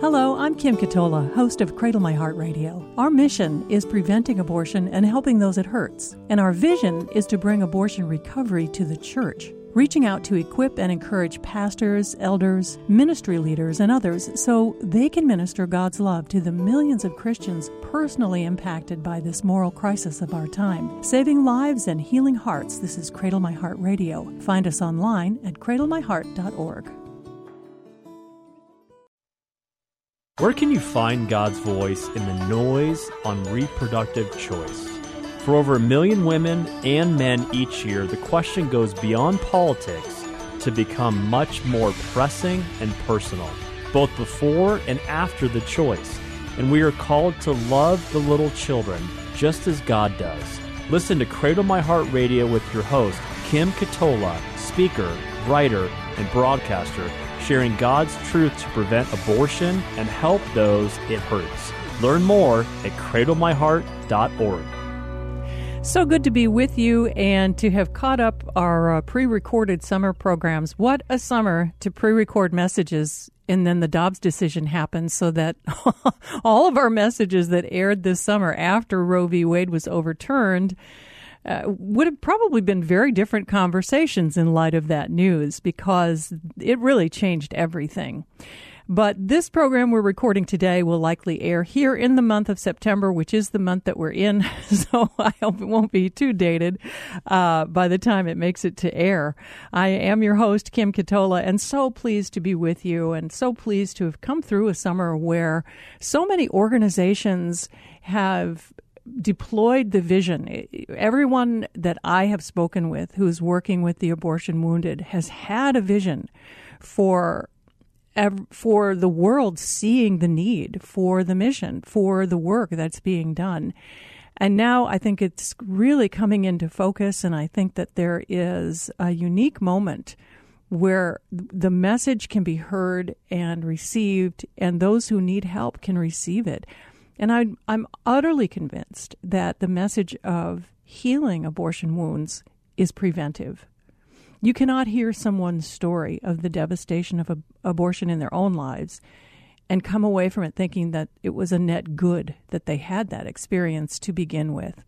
Hello, I'm Kim Ketola, host of Cradle My Heart Radio. Our mission is preventing abortion and helping those it hurts. And our vision is to bring abortion recovery to the church, reaching out to equip and encourage pastors, elders, ministry leaders, and others so they can minister God's love to the millions of Christians personally impacted by this moral crisis of our time. Saving lives and healing hearts, this is Cradle My Heart Radio. Find us online at cradlemyheart.org. Where can you find God's voice in the noise on reproductive choice? For over 1 million women and men each year, the question goes beyond politics to become much more pressing and personal, both before and after the choice. And we are called to love the little children just as God does. Listen to Cradle My Heart Radio with your host, Kim Ketola, speaker, writer, and broadcaster, sharing God's truth to prevent abortion and help those it hurts. Learn more at cradlemyheart.org. So good to be with you and to have caught up our pre-recorded summer programs. What a summer to pre-record messages, and then the Dobbs decision happened, so that all of our messages that aired this summer after Roe v. Wade was overturned would have probably been very different conversations in light of that news, because it really changed everything. But this program we're recording today will likely air here in the month of September, which is the month that we're in, so I hope it won't be too dated by the time it makes it to air. I am your host, Kim Ketola, and so pleased to be with you, and so pleased to have come through a summer where so many organizations have deployed the vision. Everyone that I have spoken with who's working with the abortion wounded has had a vision for the world seeing the need, for the mission, for the work that's being done. And now I think it's really coming into focus, and I think that there is a unique moment where the message can be heard and received, and those who need help can receive it. And I'm utterly convinced that the message of healing abortion wounds is preventive. You cannot hear someone's story of the devastation of abortion in their own lives and come away from it thinking that it was a net good that they had that experience to begin with.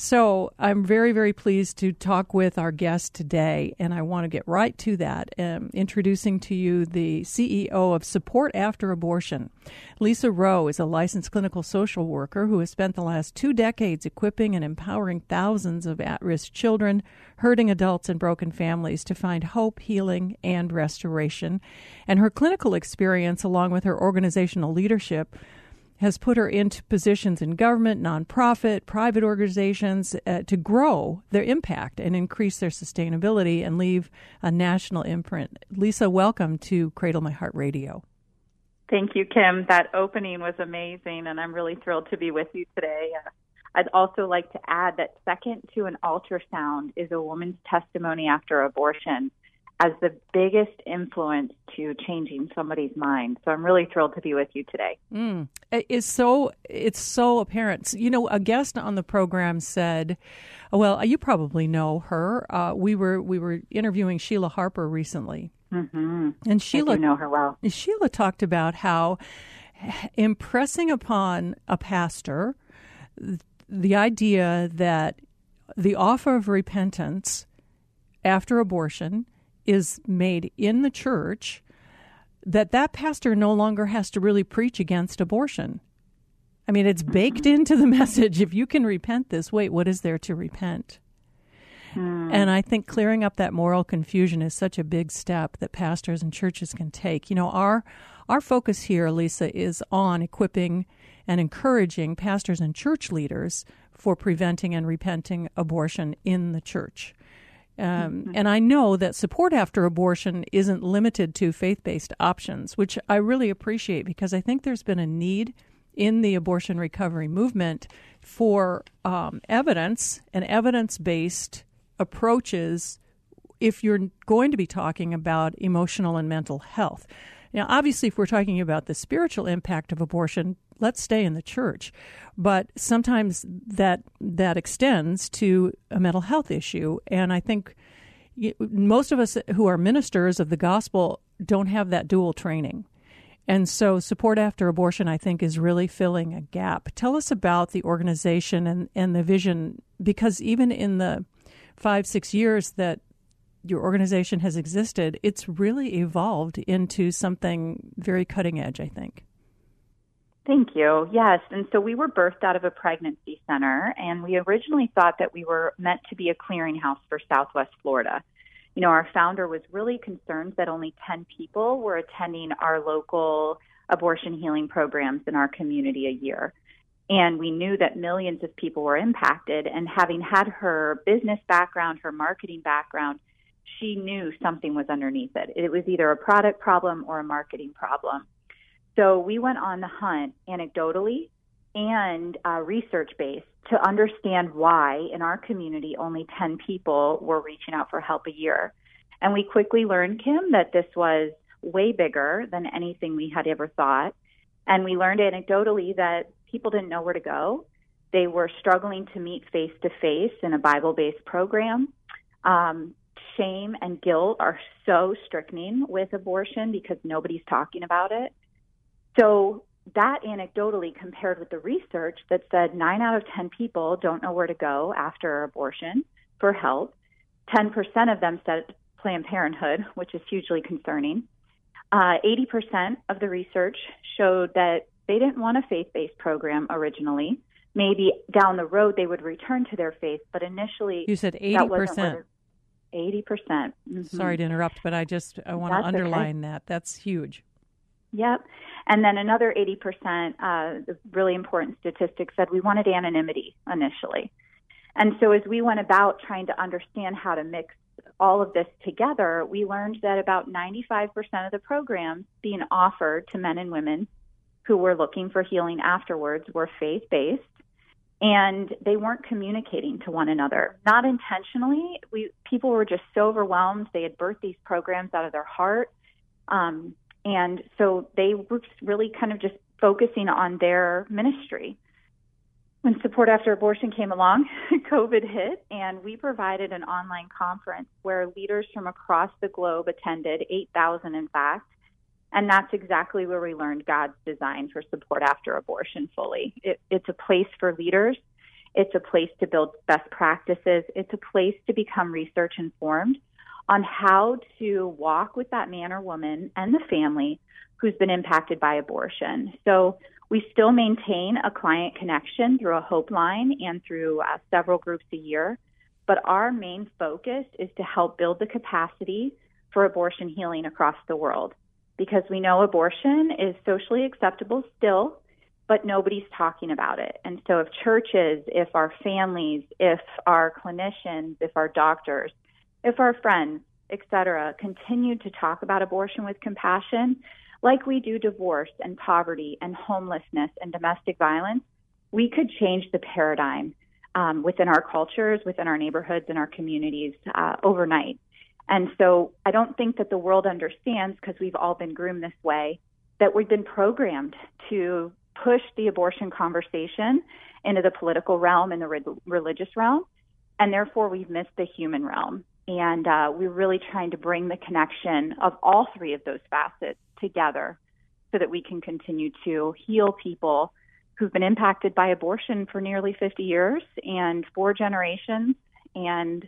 So I'm very, very pleased to talk with our guest today, and I want to get right to that, introducing to you the CEO of Support After Abortion. Lisa Rowe is a licensed clinical social worker who has spent the last 2 decades equipping and empowering thousands of at-risk children, hurting adults, and broken families to find hope, healing, and restoration. And her clinical experience, along with her organizational leadership, has put her into positions in government, nonprofit, private organizations to grow their impact and increase their sustainability and leave a national imprint. Lisa, welcome to Cradle My Heart Radio. Thank you, Kim. That opening was amazing, and I'm really thrilled to be with you today. I'd also like to add that second to an ultrasound is a woman's testimony after abortion as the biggest influence to changing somebody's mind. So I'm really thrilled to be with you today. It's so apparent. You know, a guest on the program said, well, you probably know her. We were interviewing Sheila Harper recently. Mm-hmm. And Sheila, I do know her well. Sheila talked about how impressing upon a pastor the idea that the offer of repentance after abortion is made in the church, that pastor no longer has to really preach against abortion. I mean, it's baked into the message. If you can repent this, wait, what is there to repent? And I think clearing up that moral confusion is such a big step that pastors and churches can take. You know, our focus here, Lisa, is on equipping and encouraging pastors and church leaders for preventing and repenting abortion in the church. And I know that Support After Abortion isn't limited to faith-based options, which I really appreciate, because I think there's been a need in the abortion recovery movement for evidence and evidence-based approaches if you're going to be talking about emotional and mental health. Now, obviously, if we're talking about the spiritual impact of abortion, let's stay in the church. But sometimes that extends to a mental health issue. And I think most of us who are ministers of the gospel don't have that dual training. And so Support After Abortion, I think, is really filling a gap. Tell us about the organization and the vision, because even in the 5-6 years that your organization has existed, it's really evolved into something very cutting edge, I think. Thank you. Yes. And so we were birthed out of a pregnancy center, and we originally thought that we were meant to be a clearinghouse for Southwest Florida. You know, our founder was really concerned that only 10 people were attending our local abortion healing programs in our community a year. And we knew that millions of people were impacted. And having had her business background, her marketing background, she knew something was underneath it. It was either a product problem or a marketing problem. So we went on the hunt anecdotally and research-based to understand why in our community only 10 people were reaching out for help a year. And we quickly learned, Kim, that this was way bigger than anything we had ever thought. And we learned anecdotally that people didn't know where to go. They were struggling to meet face-to-face in a Bible-based program. Shame and guilt are so sickening with abortion because nobody's talking about it. So that anecdotally compared with the research that said 9 out of 10 people don't know where to go after abortion for help. 10% of them said Planned Parenthood, which is hugely concerning. 80% of the research showed that they didn't want a faith-based program originally. Maybe down the road they would return to their faith, but initially... You said 80%. That wasn't where 80%. Mm-hmm. Sorry to interrupt, but I want to underline that. That's huge. Yep. And then another 80%, the really important statistic said we wanted anonymity initially. And so as we went about trying to understand how to mix all of this together, we learned that about 95% of the programs being offered to men and women who were looking for healing afterwards were faith-based, and they weren't communicating to one another. Not intentionally. People were just so overwhelmed. They had birthed these programs out of their heart. And so they were really kind of just focusing on their ministry. When Support After Abortion came along, COVID hit, and we provided an online conference where leaders from across the globe attended, 8,000 in fact, and that's exactly where we learned God's design for Support After Abortion fully. It's a place for leaders. It's a place to build best practices. It's a place to become research-informed on how to walk with that man or woman and the family who's been impacted by abortion. So we still maintain a client connection through a hope line and through several groups a year, but our main focus is to help build the capacity for abortion healing across the world, because we know abortion is socially acceptable still, but nobody's talking about it. And so if churches, if our families, if our clinicians, if our doctors, if our friends, et cetera, continue to talk about abortion with compassion, like we do divorce and poverty and homelessness and domestic violence, we could change the paradigm within our cultures, within our neighborhoods and our communities overnight. And so I don't think that the world understands, because we've all been groomed this way, that we've been programmed to push the abortion conversation into the political realm and the religious realm, and therefore we've missed the human realm. And we're really trying to bring the connection of all three of those facets together so that we can continue to heal people who've been impacted by abortion for nearly 50 years and 4 generations. And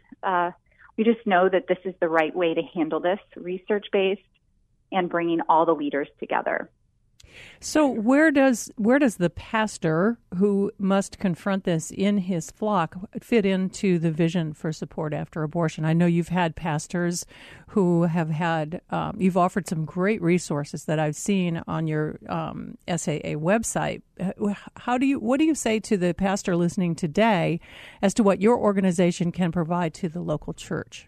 we just know that this is the right way to handle this, research-based and bringing all the leaders together. So where does the pastor who must confront this in his flock fit into the vision for Support After Abortion? I know you've had pastors who have had, you've offered some great resources that I've seen on your SAA website. What do you say to the pastor listening today as to what your organization can provide to the local church?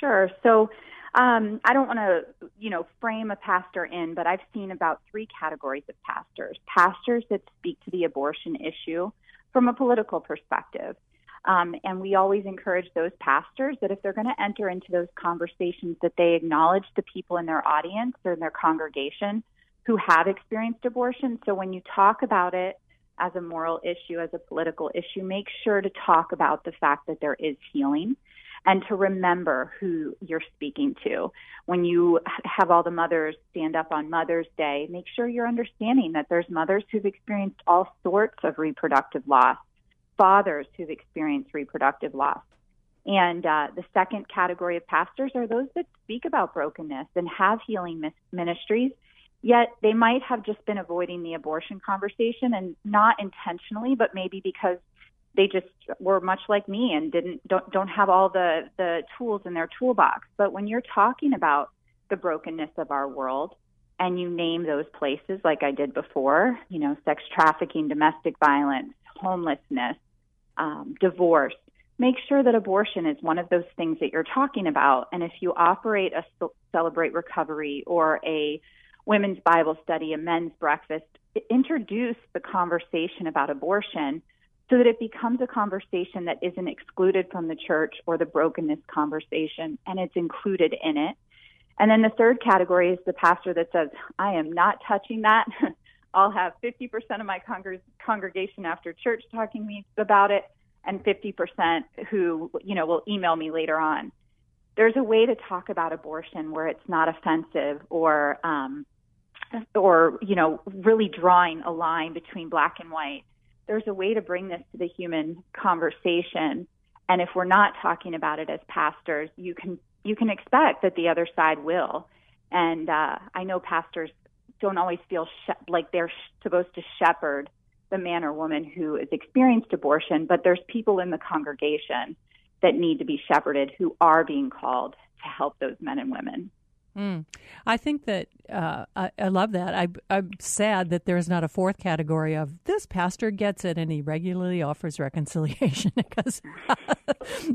Sure. So I don't want to, frame a pastor in, but I've seen about 3 categories of pastors. Pastors that speak to the abortion issue from a political perspective. And we always encourage those pastors that if they're going to enter into those conversations, that they acknowledge the people in their audience or in their congregation who have experienced abortion. So when you talk about it as a moral issue, as a political issue, make sure to talk about the fact that there is healing. and to remember who you're speaking to. When you have all the mothers stand up on Mother's Day, make sure you're understanding that there's mothers who've experienced all sorts of reproductive loss, fathers who've experienced reproductive loss. And the second category of pastors are those that speak about brokenness and have healing ministries, yet they might have just been avoiding the abortion conversation, and not intentionally, but maybe because they just were much like me and don't have all the tools in their toolbox. But when you're talking about the brokenness of our world and you name those places like I did before, you know, sex trafficking, domestic violence, homelessness, divorce, make sure that abortion is one of those things that you're talking about. And if you operate a Celebrate Recovery or a women's Bible study, a men's breakfast, introduce the conversation about abortion so that it becomes a conversation that isn't excluded from the church or the brokenness conversation, and it's included in it. And then the third category is the pastor that says, I am not touching that. I'll have 50% of my congregation after church talking to me about it, and 50% who, you know, will email me later on. There's a way to talk about abortion where it's not offensive or you know, really drawing a line between black and white. There's a way to bring this to the human conversation, and if we're not talking about it as pastors, you can expect that the other side will. And I know pastors don't always feel like they're supposed to shepherd the man or woman who has experienced abortion, but there's people in the congregation that need to be shepherded who are being called to help those men and women. I think that I love that. I'm sad that there is not a fourth category of this pastor gets it and he regularly offers reconciliation because,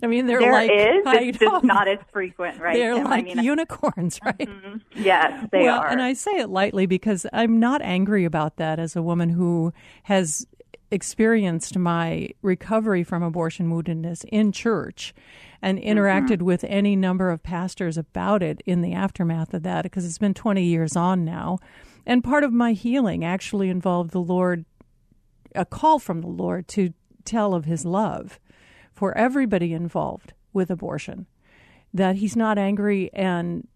I mean, there is. It's just not as frequent, right? They're Kim? Like I mean, unicorns, right? Mm-hmm. Yes, they are. And I say it lightly because I'm not angry about that as a woman who has experienced my recovery from abortion woundedness in church and interacted mm-hmm. with any number of pastors about it in the aftermath of that, because it's been 20 years on now. And part of my healing actually involved a call from the Lord to tell of his love for everybody involved with abortion, that he's not angry and,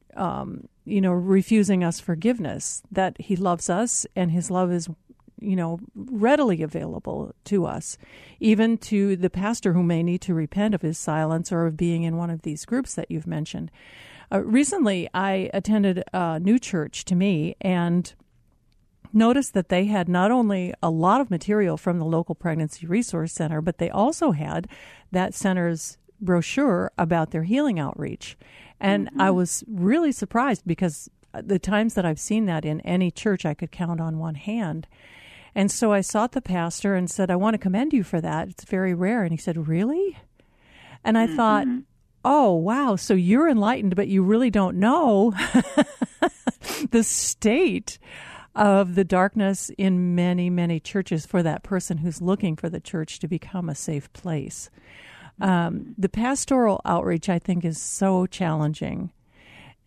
you know, refusing us forgiveness, that he loves us and his love is, you know, readily available to us, even to the pastor who may need to repent of his silence or of being in one of these groups that you've mentioned. Recently, I attended a new church to me and noticed that they had not only a lot of material from the local pregnancy resource center, but they also had that center's brochure about their healing outreach. And mm-hmm. I was really surprised because the times that I've seen that in any church, I could count on one hand. And so I sought the pastor and said, I want to commend you for that. It's very rare. And he said, really? And I mm-hmm. thought, oh, wow. So you're enlightened, but you really don't know the state of the darkness in many, many churches for that person who's looking for the church to become a safe place. The pastoral outreach, I think, is so challenging.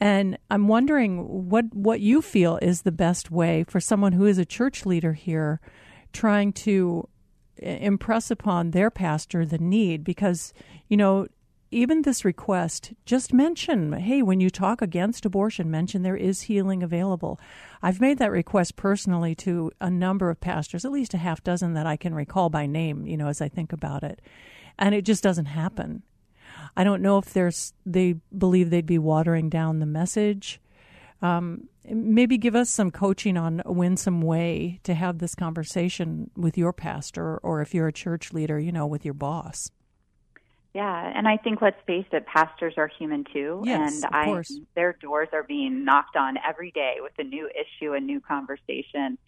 And I'm wondering what you feel is the best way for someone who is a church leader here trying to impress upon their pastor the need, because, you know, even this request, just mention, hey, when you talk against abortion, mention there is healing available. I've made that request personally to a number of pastors, at least a half dozen that I can recall by name, you know, as I think about it. And it just doesn't happen. I don't know if they believe they'd be watering down the message. Maybe give us some coaching on a winsome way to have this conversation with your pastor, or if you're a church leader, you know, with your boss. Yeah, and I think, let's face it, pastors are human too. Yes, and their doors are being knocked on every day with a new issue, a new conversation.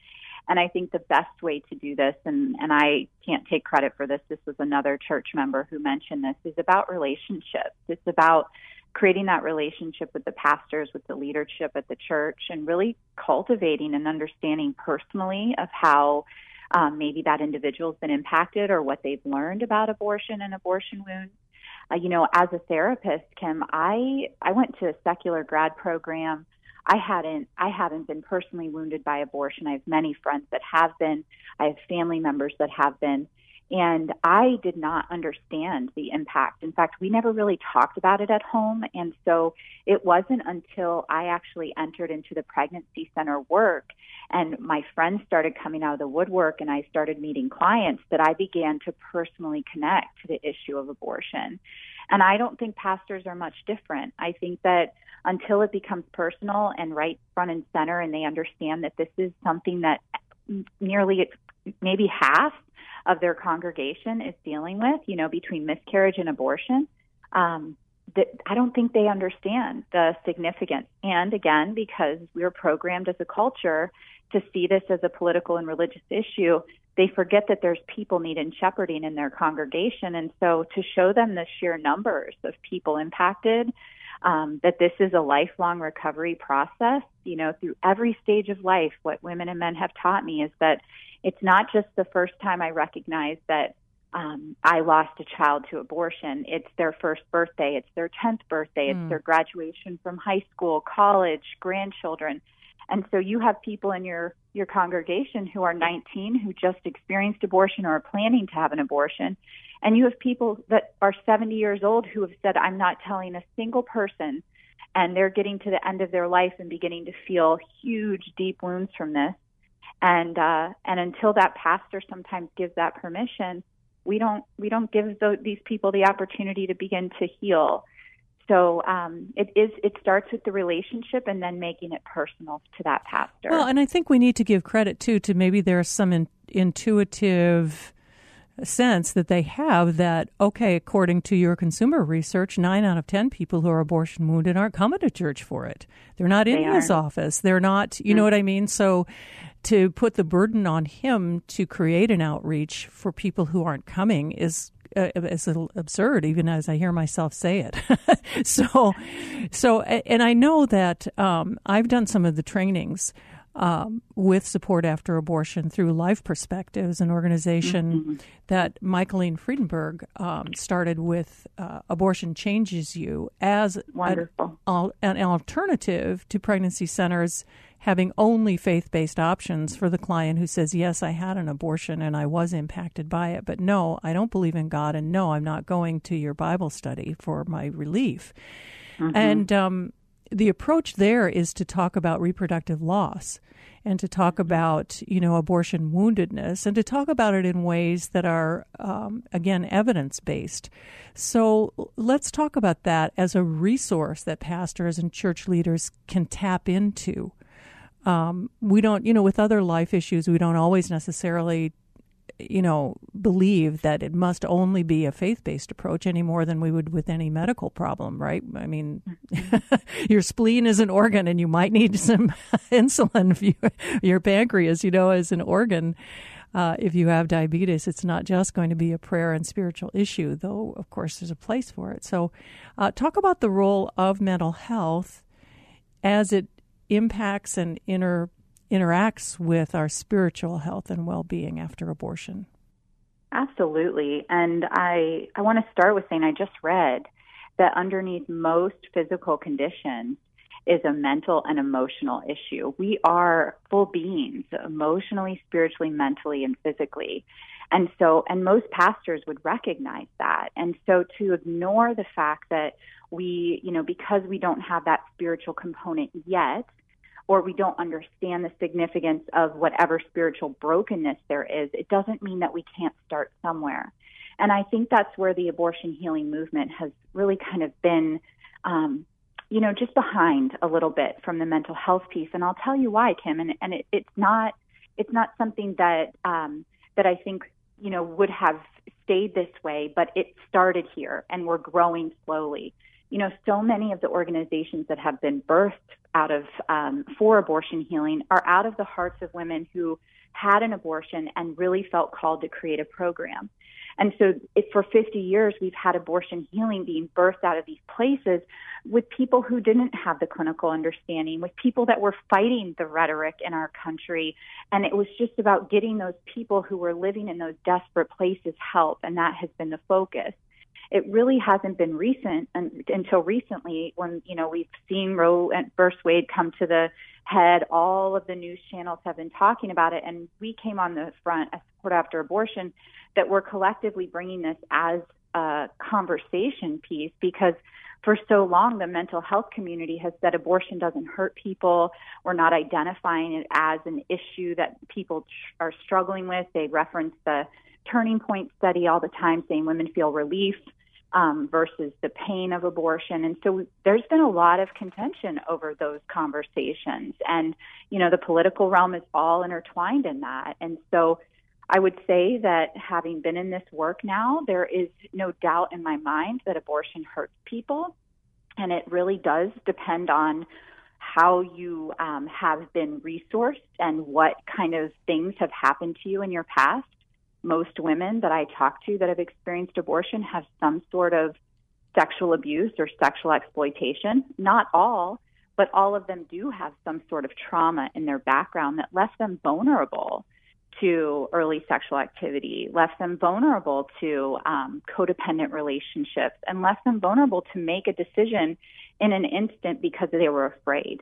And I think the best way to do this, and I can't take credit for this, this was another church member who mentioned this, is about relationships. It's about creating that relationship with the pastors, with the leadership at the church, and really cultivating an understanding personally of how maybe that individual's been impacted or what they've learned about abortion and abortion wounds. You know, as a therapist, Kim, I went to a secular grad program. I haven't been personally wounded by abortion. I have many friends that have been. I have family members that have been. And I did not understand the impact. In fact, we never really talked about it at home. And so it wasn't until I actually entered into the pregnancy center work and my friends started coming out of the woodwork and I started meeting clients that I began to personally connect to the issue of abortion. And I don't think pastors are much different. I think that until it becomes personal and right front and center and they understand that this is something that nearly maybe half of their congregation is dealing with, you know, between miscarriage and abortion, that I don't think they understand the significance. And again, because we're programmed as a culture to see this as a political and religious issue, they forget that there's people needing shepherding in their congregation. And so to show them the sheer numbers of people impacted, that this is a lifelong recovery process, you know, through every stage of life, what women and men have taught me is that it's not just the first time I recognize that I lost a child to abortion. It's their first birthday. It's their 10th birthday. It's their graduation from high school, college, grandchildren. And so you have people in your congregation who are 19 who just experienced abortion or are planning to have an abortion. And you have people that are 70 years old who have said, I'm not telling a single person, and they're getting to the end of their life and beginning to feel huge, deep wounds from this. And until that pastor sometimes gives that permission, we don't give these people the opportunity to begin to heal. So it starts with the relationship and then making it personal to that pastor. Well, and I think we need to give credit, too, to maybe there's some intuitive sense that they have that, okay, according to your consumer research, 9 out of 10 people who are abortion wounded aren't coming to church for it. They're not in his office. They're not, you know what I mean? So to put the burden on him to create an outreach for people who aren't coming is absurd, even as I hear myself say it. So, and I know that I've done some of the trainings with Support After Abortion through Life Perspectives, an organization that Michaeline Friedenberg started with Abortion Changes You as an alternative to pregnancy centers having only faith-based options for the client who says, yes, I had an abortion and I was impacted by it, but no, I don't believe in God, and no, I'm not going to your Bible study for my relief. And the approach there is to talk about reproductive loss and to talk about, you know, abortion woundedness and to talk about it in ways that are, again, evidence-based. So let's talk about that as a resource that pastors and church leaders can tap into. We don't, you know, with other life issues, we don't always necessarily, you know, believe that it must only be a faith-based approach any more than we would with any medical problem, right? I mean, your spleen is an organ and you might need some insulin. If your pancreas, you know, is an organ. If you have diabetes, it's not just going to be a prayer and spiritual issue, though, of course, there's a place for it. So talk about the role of mental health as it impacts and interacts with our spiritual health and well-being after abortion. Absolutely. And I want to start with saying I just read that underneath most physical conditions is a mental and emotional issue. We are full beings, emotionally, spiritually, mentally, and physically. And so, and most pastors would recognize that. And so to ignore the fact that we, you know, because we don't have that spiritual component yet, or we don't understand the significance of whatever spiritual brokenness there is, it doesn't mean that we can't start somewhere. And I think that's where the abortion healing movement has really kind of been, you know, just behind a little bit from the mental health piece. And I'll tell you why, Kim. And it's not something that that I think, you know, would have stayed this way, but it started here, and we're growing slowly. You know, so many of the organizations that have been birthed out of for abortion healing are out of the hearts of women who had an abortion and really felt called to create a program. And so for 50 years, we've had abortion healing being birthed out of these places with people who didn't have the clinical understanding, with people that were fighting the rhetoric in our country. And it was just about getting those people who were living in those desperate places help. And that has been the focus. It really hasn't been recent until recently when, you know, we've seen Roe v. Wade come to the head. All of the news channels have been talking about it, and we came on the front as Support After Abortion that we're collectively bringing this as a conversation piece, because for so long the mental health community has said abortion doesn't hurt people. We're not identifying it as an issue that people are struggling with. They reference the Turning Point study all the time, saying women feel relief versus the pain of abortion. And so there's been a lot of contention over those conversations. And, you know, the political realm is all intertwined in that. And so I would say that having been in this work now, there is no doubt in my mind that abortion hurts people. And it really does depend on how you have been resourced and what kind of things have happened to you in your past. Most women that I talk to that have experienced abortion have some sort of sexual abuse or sexual exploitation. Not all, but all of them do have some sort of trauma in their background that left them vulnerable to early sexual activity, left them vulnerable to codependent relationships, and left them vulnerable to make a decision in an instant because they were afraid.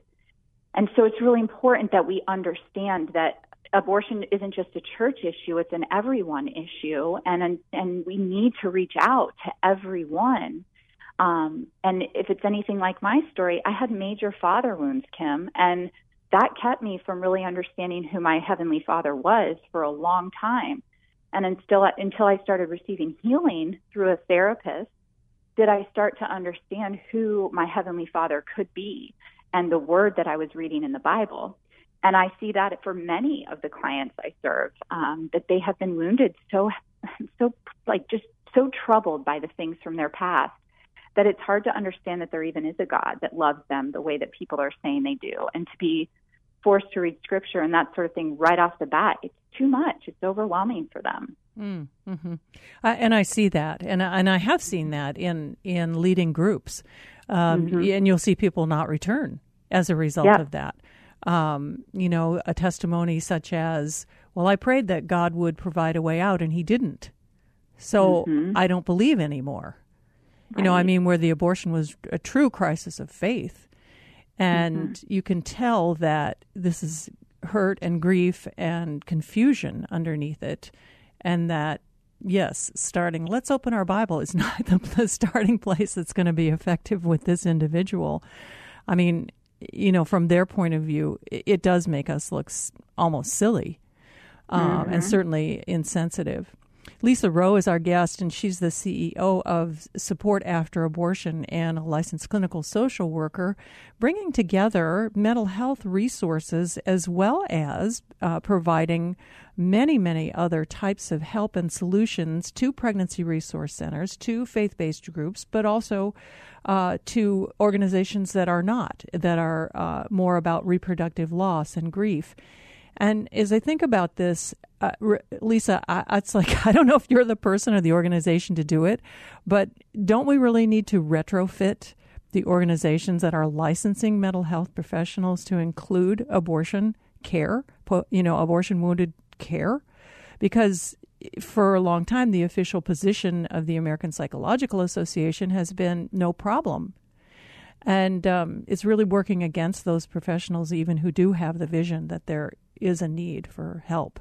And so it's really important that we understand that abortion isn't just a church issue, it's an everyone issue, and we need to reach out to everyone. And if it's anything like my story, I had major father wounds, Kim, and that kept me from really understanding who my Heavenly Father was for a long time. And until I started receiving healing through a therapist, did I start to understand who my Heavenly Father could be and the word that I was reading in the Bible. And I see that for many of the clients I serve, that they have been wounded so troubled by the things from their past that it's hard to understand that there even is a God that loves them the way that people are saying they do. And to be forced to read scripture and that sort of thing right off the bat, it's too much. It's overwhelming for them. Mm-hmm. And I see that. And I have seen that in leading groups. Mm-hmm. And you'll see people not return as a result of that. You know, a testimony such as, well, I prayed that God would provide a way out and he didn't. So I don't believe anymore. Right. You know, I mean, where the abortion was a true crisis of faith. And you can tell that this is hurt and grief and confusion underneath it. And that, yes, let's open our Bible is not the starting place that's going to be effective with this individual. I mean, you know, from their point of view, it does make us look almost silly and certainly insensitive. Lisa Rowe is our guest, and she's the CEO of Support After Abortion and a licensed clinical social worker, bringing together mental health resources as well as providing many, many other types of help and solutions to pregnancy resource centers, to faith-based groups, but also to organizations that are not, that are more about reproductive loss and grief. And as I think about this, Lisa, it's like, I don't know if you're the person or the organization to do it, but don't we really need to retrofit the organizations that are licensing mental health professionals to include abortion care, you know, abortion wounded care? Because for a long time, the official position of the American Psychological Association has been no problem. And it's really working against those professionals, even who do have the vision that there is a need for help.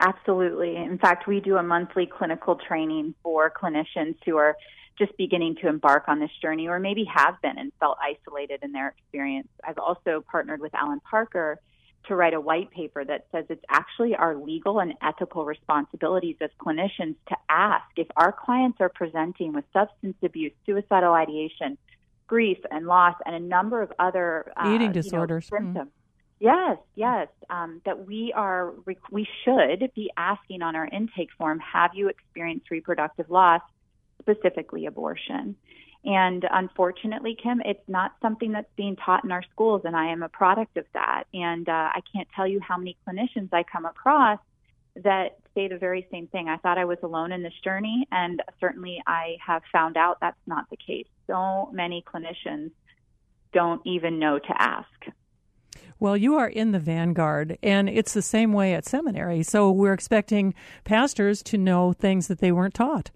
Absolutely. In fact, we do a monthly clinical training for clinicians who are just beginning to embark on this journey, or maybe have been and felt isolated in their experience. I've also partnered with Alan Parker to write a white paper that says it's actually our legal and ethical responsibilities as clinicians to ask if our clients are presenting with substance abuse, suicidal ideation, grief and loss, and a number of other eating disorders, symptoms. Yes. That we should be asking on our intake form, have you experienced reproductive loss, specifically abortion? And unfortunately, Kim, it's not something that's being taught in our schools, and I am a product of that. And I can't tell you how many clinicians I come across that say the very same thing. I thought I was alone in this journey, and certainly I have found out that's not the case. So many clinicians don't even know to ask. Well, you are in the vanguard, and it's the same way at seminary. So we're expecting pastors to know things that they weren't taught.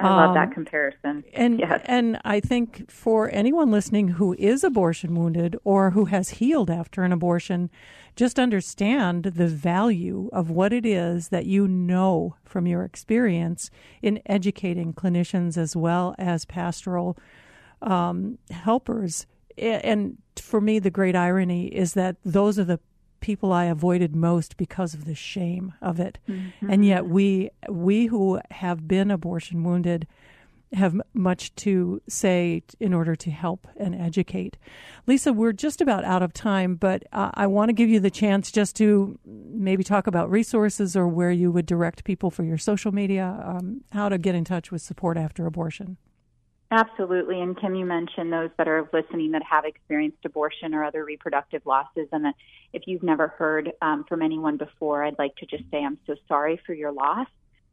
I love that comparison. And yes. And I think for anyone listening who is abortion wounded or who has healed after an abortion, just understand the value of what it is that you know from your experience in educating clinicians as well as pastoral helpers. And for me, the great irony is that those are the people I avoided most because of the shame of it. Mm-hmm. And yet we who have been abortion wounded have much to say in order to help and educate. Lisa, we're just about out of time, but I want to give you the chance just to maybe talk about resources or where you would direct people for your social media, how to get in touch with Support After Abortion. Absolutely. And Kim, you mentioned those that are listening that have experienced abortion or other reproductive losses. And if you've never heard from anyone before, I'd like to just say I'm so sorry for your loss.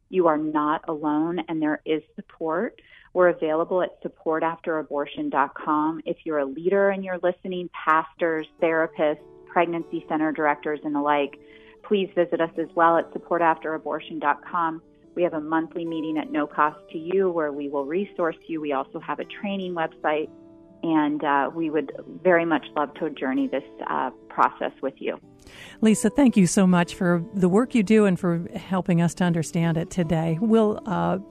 You are not alone, and there is support. We're available at supportafterabortion.com. If you're a leader and you're listening, pastors, therapists, pregnancy center directors, and the like, please visit us as well at supportafterabortion.com. We have a monthly meeting at no cost to you where we will resource you. We also have a training website, and we would very much love to journey this process with you. Lisa, thank you so much for the work you do and for helping us to understand it today. We'll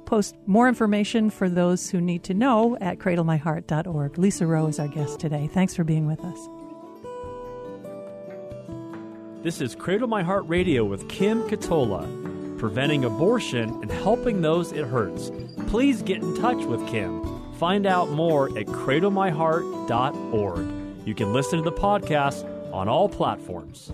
post more information for those who need to know at cradlemyheart.org. Lisa Rowe is our guest today. Thanks for being with us. This is Cradle My Heart Radio with Kim Ketola. Preventing abortion and helping those it hurts. Please get in touch with Kim. Find out more at cradlemyheart.org. You can listen to the podcast on all platforms.